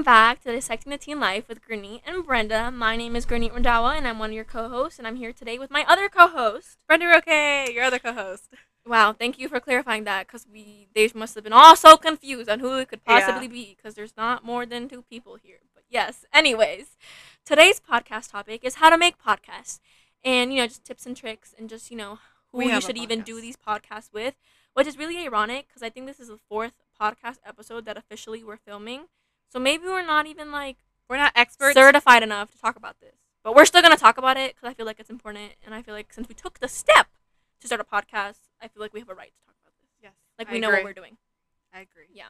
Welcome back to Dissecting the Teen Life with Granite and Brenda. My name is Granite Rondawa, and I'm one of your co-hosts, and I'm here today with my other co-host, Brenda Roque, your other co-host. Wow, thank you for clarifying that, because they must have been all so confused on who it could possibly be, because there's not more than two people here. But yes, anyways, today's podcast topic is how to make podcasts, and, just tips and tricks, and just, who you should even do these podcasts with, which is really ironic, because I think this is the fourth podcast episode that officially we're filming. So maybe we're not even, we're not experts, certified enough to talk about this. But we're still going to talk about it because I feel like it's important. And I feel like since we took the step to start a podcast, I feel like we have a right to talk about this. Yes. I know what we're doing. I agree. Yeah.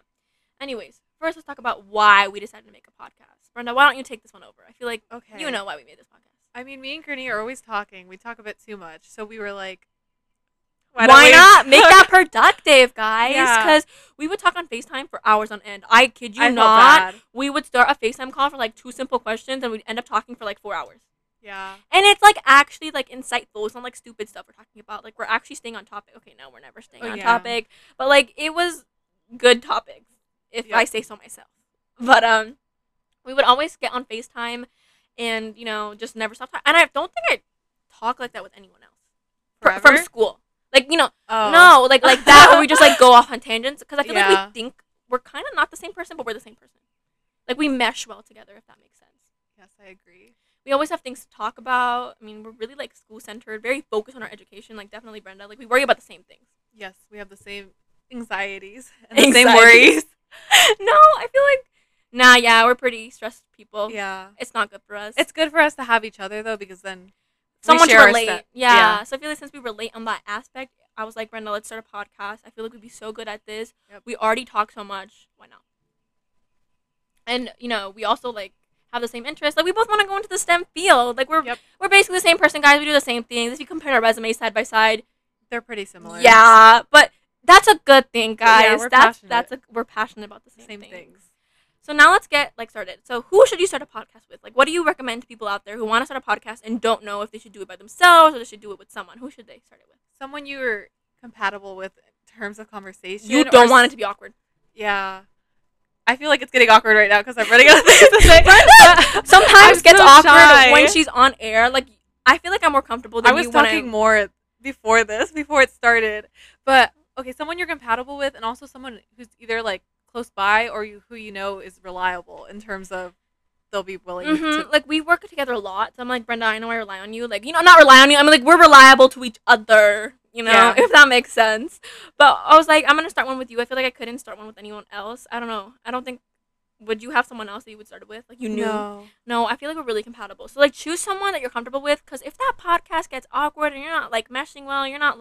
Anyways, first let's talk about why we decided to make a podcast. Brenda, why don't you take this one over? I feel like you know why we made this podcast. I mean, me and Granny are always talking. We talk a bit too much. So we were like, Why not? Make that productive, guys. Because we would talk on FaceTime for hours on end. I kid you not. We would start a FaceTime call for, 2 simple questions, and we'd end up talking for, 4 hours. Yeah. And it's, actually, insightful. It's not, stupid stuff we're talking about. We're actually staying on topic. Okay, no, we're never staying on topic. But, it was good topics, if I say so myself. But, we would always get on FaceTime and, just never stop talking. And I don't think I talk like that with anyone else. From school. Where we just go off on tangents, because I feel like we think we're kind of not the same person, but we're the same person. We mesh well together, if that makes sense. Yes, I agree. We always have things to talk about. I mean, we're really school centered, very focused on our education. Definitely, Brenda. We worry about the same things. Yes, we have the same anxieties and the same worries. No, I feel we're pretty stressed people. Yeah, it's not good for us. It's good for us to have each other though, because then. Someone to relate. Yeah. So I feel like since we relate on that aspect, I was like, Brenda, let's start a podcast. I feel like we'd be so good at this. Yep. We already talk so much. Why not? And, we also, have the same interests. We both want to go into the STEM field. We're basically the same person, guys. We do the same things. If you compare our resumes side by side. They're pretty similar. Yeah. But that's a good thing, guys. Yeah, we're passionate about the same things. So now let's get started. So who should you start a podcast with? What do you recommend to people out there who want to start a podcast and don't know if they should do it by themselves or they should do it with someone? Who should they start it with? Someone you're compatible with in terms of conversation. You don't want it to be awkward. Yeah. I feel like it's getting awkward right now because I'm running out of things to say. Sometimes gets so awkward when she's on air. I feel like I'm more comfortable than you. I was talking more before it started. But, okay, someone you're compatible with and also someone who's either, close by or who you know is reliable in terms of they'll be willing to we work together a lot, so I'm Brenda, I know I rely on you, not rely on you, I'm we're reliable to each other, if that makes sense. But I was I'm gonna start one with you. I feel like I couldn't start one with anyone else. I don't know. I don't think. Would you have someone else that you would start it with? No, I feel like we're really compatible. So, choose someone that you're comfortable with, because if that podcast gets awkward and you're not, meshing well, you're not,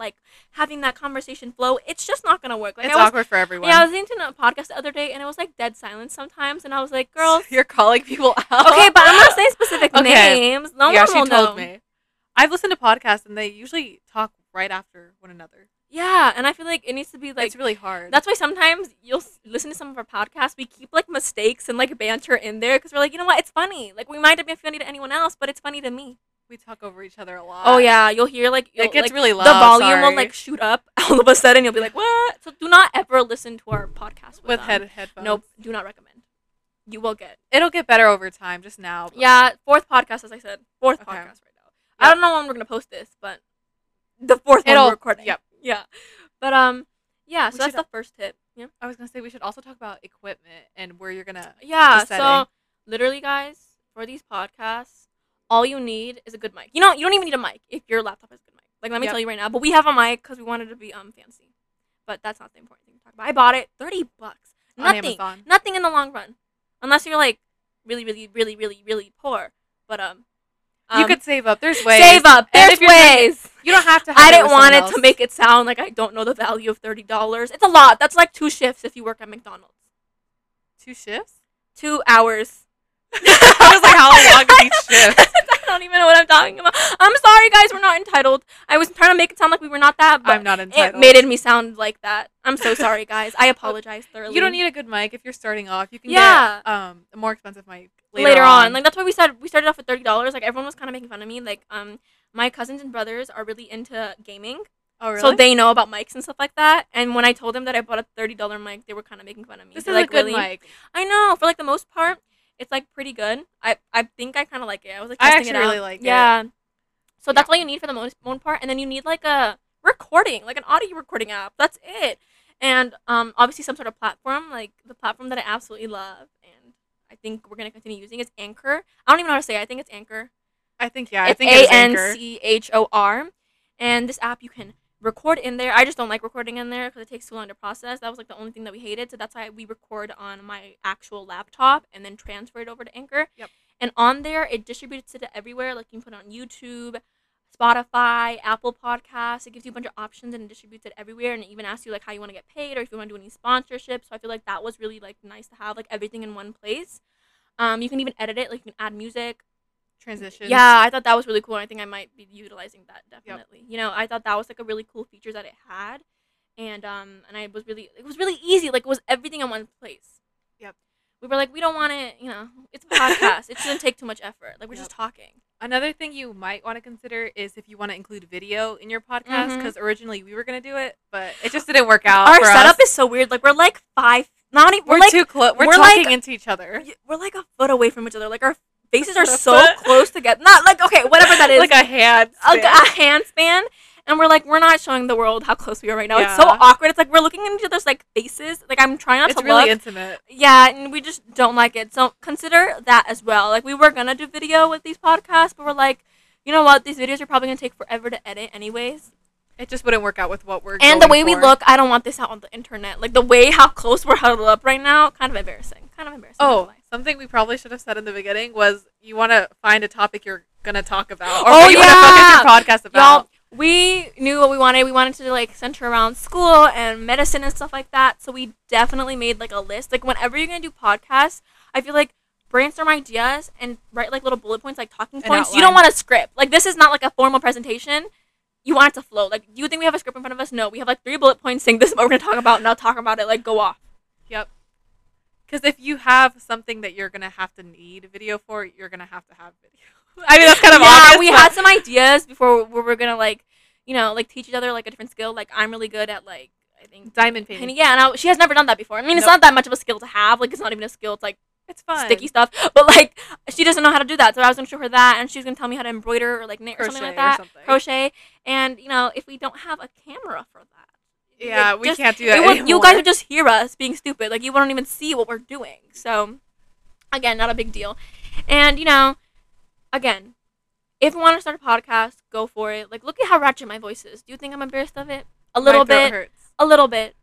having that conversation flow, it's just not going to work. It's awkward for everyone. Yeah, I was listening to a podcast the other day, and it was, dead silence sometimes, and I was like, girls. You're calling people out. Okay, but I'm not saying specific names. No one will know. Yeah, she told me. I've listened to podcasts, and they usually talk right after one another. Yeah, and I feel like it needs to be, It's really hard. That's why sometimes you'll listen to some of our podcasts. We keep, mistakes and, banter in there because we're like, you know what? It's funny. We might have been funny to anyone else, but it's funny to me. We talk over each other a lot. Oh, yeah. You'll hear, it gets really loud. The volume will, shoot up all of a sudden. You'll be like, what? So do not ever listen to our podcast with headphones. Nope. Do not recommend. You will get. It'll get better over time, just now. But... Yeah, fourth podcast, as I said. Fourth podcast right now. Yep. I don't know when we're going to post this, but the fourth one we're recording. Yep. Yeah, but so that's the first tip. Yeah, I was gonna say we should also talk about equipment and where you're gonna. Yeah, so literally, guys, for these podcasts, all you need is a good mic. You don't even need a mic if your laptop has a good mic. Let me tell you right now. But we have a mic because we wanted to be fancy, but that's not the important thing to talk about. I bought it $30. Nothing in the long run, unless you're really, really, really, really, really poor. But you could save up. There's ways. There's ways. You don't have to have I didn't want it to make it sound like I don't know the value of $30. It's a lot. That's 2 shifts if you work at McDonald's. 2 shifts? 2 hours. I was how long is each shift? I don't even know what I'm talking about. I'm sorry, guys. We're not entitled. I was trying to make it sound like we were not that, but I'm not entitled. It made me sound like that. I'm so sorry, guys. I apologize thoroughly. You don't need a good mic if you're starting off. You can get a more expensive mic later on. That's why we said we started off with $30. Everyone was kind of making fun of me. My cousins and brothers are really into gaming. Oh, really? So they know about mics and stuff like that. And when I told them that I bought a $30 mic, they were kind of making fun of me. This is a good mic. I know. For the most part, It's like pretty good. I think I kind of like it. I was like testing it out. I actually really like it. Yeah. So that's all you need for the most part, and then you need like a recording, like an audio recording app. That's it. And obviously some sort of platform, like the platform that I absolutely love, and I think we're gonna continue using is Anchor. I don't even know how to say it. I think it's Anchor. I think yeah. It's I think it's Anchor. ANCHOR. And this app you can record in there. I just don't like recording in there because it takes too long to process. That was like the only thing that we hated, so that's why we record on my actual laptop and then transfer it over to Anchor. Yep. And on there, it distributes it everywhere. Like, you can put it on YouTube, Spotify, Apple Podcasts. It gives you a bunch of options and it distributes it everywhere. And it even asks you, like, how you want to get paid or if you want to do any sponsorships. So I feel like that was really, like, nice to have, like, everything in one place. You can even edit it. Like, you can add music. Transitions. Yeah, I thought that was really cool. And I think I might be utilizing that, definitely. Yep. You know, I thought that was, like, a really cool feature that it had. And I was really, it was really easy. Like, it was everything in one place. Yep. We were like, we don't want it, you know, it's a podcast. It shouldn't take too much effort. Like, we're just talking. Another thing you might want to consider is if you want to include video in your podcast, because originally we were going to do it, but it just didn't work out. Our setup is so weird. Like, we're like too close. We're talking like, into each other. We're like a foot away from each other. Like, our faces are so close together. Not like, okay, whatever that is. Like a hand span. A hand span. And we're like, we're not showing the world how close we are right now. Yeah. It's so awkward. It's like we're looking at each other's like faces. Like I'm trying not to look. It's really intimate. Yeah, and we just don't like it. So consider that as well. Like we were gonna do video with these podcasts, but we're like, you know what? These videos are probably gonna take forever to edit, anyways. It just wouldn't work out with what we're. And the way we look, I don't want this out on the internet. Like the way how close we're huddled up right now, kind of embarrassing. Oh, something we probably should have said in the beginning was you want to find a topic you're gonna talk about, or you want to focus your podcast about. Y'all, we knew what we wanted. We wanted to, like, center around school and medicine and stuff like that. So we definitely made, like, a list. Like, whenever you're going to do podcasts, I feel like brainstorm ideas and write, like, little bullet points, like, talking points. You don't want a script. Like, this is not, like, a formal presentation. You want it to flow. Like, do you think we have a script in front of us? No. We have, like, 3 bullet points saying this is what we're going to talk about, and I'll talk about it. Like, go off. Yep. Because if you have something that you're going to have to need video for, you're going to have video. I mean, that's kind of obvious. Yeah, we had some ideas before we were going to, like, you know, like, teach each other, like, a different skill. Like, I'm really good at, like, I think... diamond painting. Yeah, and she has never done that before. I mean, it's not that much of a skill to have. Like, it's not even a skill. It's, like, it's fun. Sticky stuff. But, like, she doesn't know how to do that. So I was going to show her that, and she was going to tell me how to embroider or, like, knit or something like that. Crochet. And, you know, if we don't have a camera for that. Yeah, we can't do that anymore. You guys would just hear us being stupid. Like, you wouldn't even see what we're doing. So, again, not a big deal. And, you know... Again, if you want to start a podcast, go for it. Like, look at how ratchet my voice is. Do you think I'm embarrassed of it? A little bit. My throat hurts. A little bit.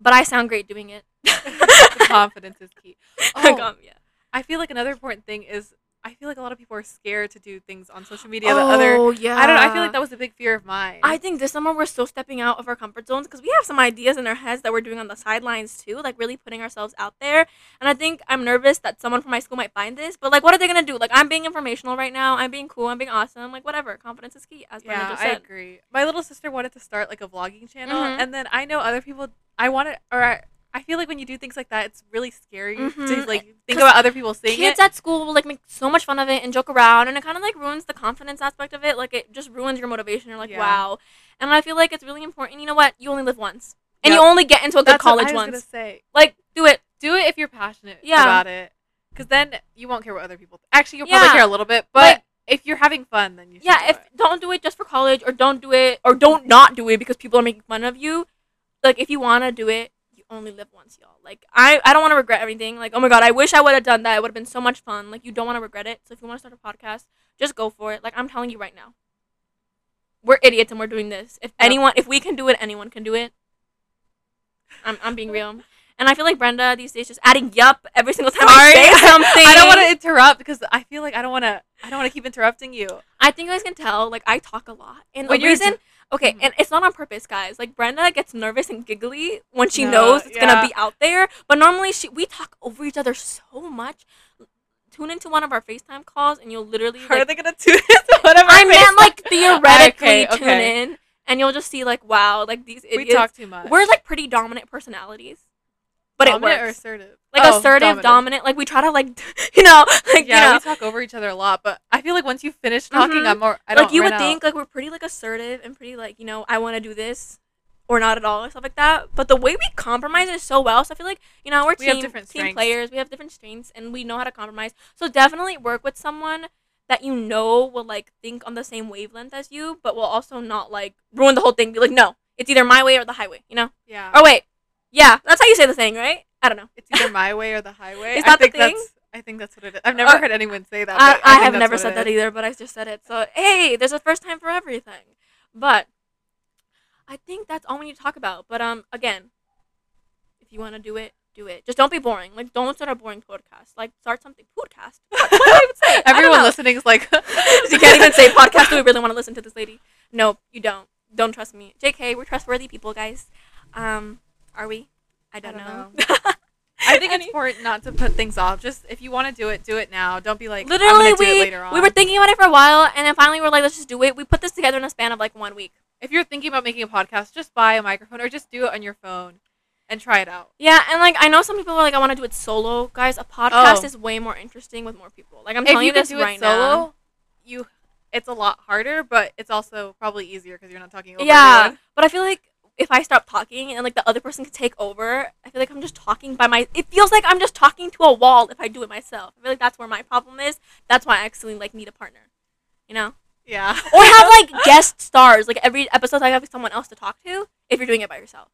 But I sound great doing it. The confidence is key. Oh, yeah. I feel like another important thing is I feel like a lot of people are scared to do things on social media. Yeah. I don't know. I feel like that was a big fear of mine. I think this summer we're still stepping out of our comfort zones because we have some ideas in our heads that we're doing on the sidelines too, like really putting ourselves out there. And I think I'm nervous that someone from my school might find this, but like, what are they going to do? Like, I'm being informational right now. I'm being cool. I'm being awesome. Like, whatever. Confidence is key, as Brenda just said. I agree. My little sister wanted to start like a vlogging channel. Mm-hmm. And then I know other people, I feel like when you do things like that, it's really scary to, like, think about other people seeing it. Kids at school will, like, make so much fun of it and joke around, and it kind of, like, ruins the confidence aspect of it. Like, it just ruins your motivation. You're like, wow. And I feel like it's really important. You know what? You only live once. And you only get into a good college once. That's what I was going to say. Like, do it. Do it if you're passionate about it. Because then you won't care what other people think. Actually, you'll probably care a little bit, but if you're having fun, then you should don't do it just for college, or don't do it, or don't not do it because people are making fun of you. Like, if you want to do it, only live once, y'all. Like, I don't want to regret everything. Like, oh my god, I wish I would have done that. It would have been so much fun. Like, you don't want to regret it. So if you want to start a podcast, just go for it. Like, I'm telling you right now, we're idiots and we're doing this. If we can do it, anyone can do it. I'm being real. And I feel like Brenda these days just adding yup every single time I say something. I don't want to interrupt because I feel like I don't want to keep interrupting you. I think you guys can tell, like, I talk a lot. And the reason and it's not on purpose, guys. Like, Brenda gets nervous and giggly when she knows it's gonna be out there. But normally we talk over each other so much. Tune into one of our FaceTime calls and you'll literally are they gonna tune into one of our FaceTime? I meant, like, theoretically tune in and you'll just see, like, wow, like, these idiots. We talk too much. We're, like, pretty dominant personalities. But dominant it works. Or assertive? Like, assertive, dominant. Like, we try to, like, you know, like, yeah, you know. We talk over each other a lot, but I feel like once you finish talking, I don't know. Like, you would think, like, we're pretty, like, assertive and pretty, like, you know, I want to do this. or not at all or stuff like that. But the way we compromise is so well. So I feel like, you know, we're team players. We have different strengths and we know how to compromise. So definitely work with someone that you know will, like, think on the same wavelength as you, but will also not, like, ruin the whole thing. Be like, no, it's either my way or the highway, you know? Yeah. Or wait. Yeah, that's how you say the thing, right? I don't know. It's either my way or the highway. Is that the thing? I think that's what it is. I've never heard anyone say that. I have never said that either, but I just said it. So, hey, there's a first time for everything. But I think that's all we need to talk about. But, again, if you want to do it, do it. Just don't be boring. Like, don't start a boring podcast. Like, start something. Podcast. What do I even say? Everyone listening is like, you can't even say podcast. Do we really want to listen to this lady? No, you don't. Don't trust me. JK, we're trustworthy people, guys. Are we? I don't know. I think it's important not to put things off. Just if you want to do it now. Don't be like, literally, I'm going to do it later on. We were thinking about it for a while, and then finally we're like, let's just do it. We put this together in a span of like 1 week. If you're thinking about making a podcast, just buy a microphone or just do it on your phone and try it out. Yeah, and like I know some people are like, I want to do it solo. Guys, a podcast is way more interesting with more people. Like I'm telling you this right now. If you do it solo, it's a lot harder, but it's also probably easier because you're not talking over everyone. But I feel like if I stop talking and, like, the other person can take over, I feel like I'm just talking by my... It feels like I'm just talking to a wall if I do it myself. I feel like that's where my problem is. That's why I actually, like, need a partner. You know? Yeah. Or have, like, guest stars. Like, every episode I have someone else to talk to if you're doing it by yourself.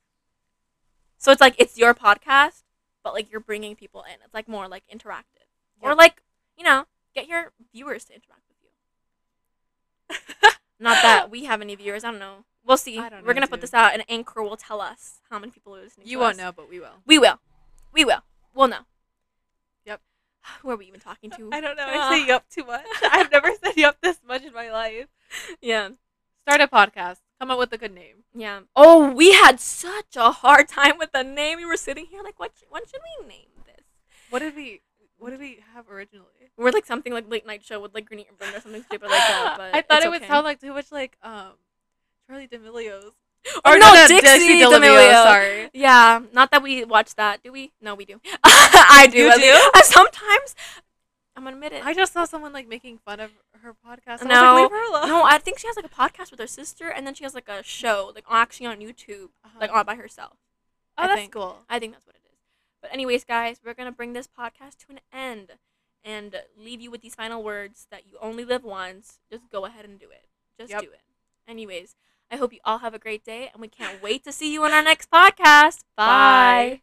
So it's, like, it's your podcast, but, like, you're bringing people in. It's, like, more, like, interactive. Yep. Or, like, you know, get your viewers to interact with you. Not that we have any viewers. I don't know. We'll see. We're going to put this out, and Anchor will tell us how many people are listening to us. You won't know, but we will. We will. We will. We'll know. Yep. Who are we even talking to? I don't know. I say yup too much. I've never said yup this much in my life. Yeah. Start a podcast. Come up with a good name. Yeah. Oh, we had such a hard time with the name. We were sitting here like, what should we name this? What did we have originally? We're like something like Late Night Show with like Granite and Brenda or something stupid like that. But I thought it would sound like too much like... Charlie D'Amelio's. Or no, Dixie D'Amelio. Sorry. Yeah, not that we watch that. Do we? No, we do. I do. I sometimes, I'm going to admit it. I just saw someone like making fun of her podcast. No, I was like, leave her alone. No, I think she has like a podcast with her sister, and then she has like a show, like actually on YouTube, like all by herself. Oh, that's cool. I think that's what it is. But anyways, guys, we're going to bring this podcast to an end and leave you with these final words that you only live once. Just go ahead and do it. Just do it. Anyways. I hope you all have a great day, and we can't wait to see you on our next podcast. Bye. Bye.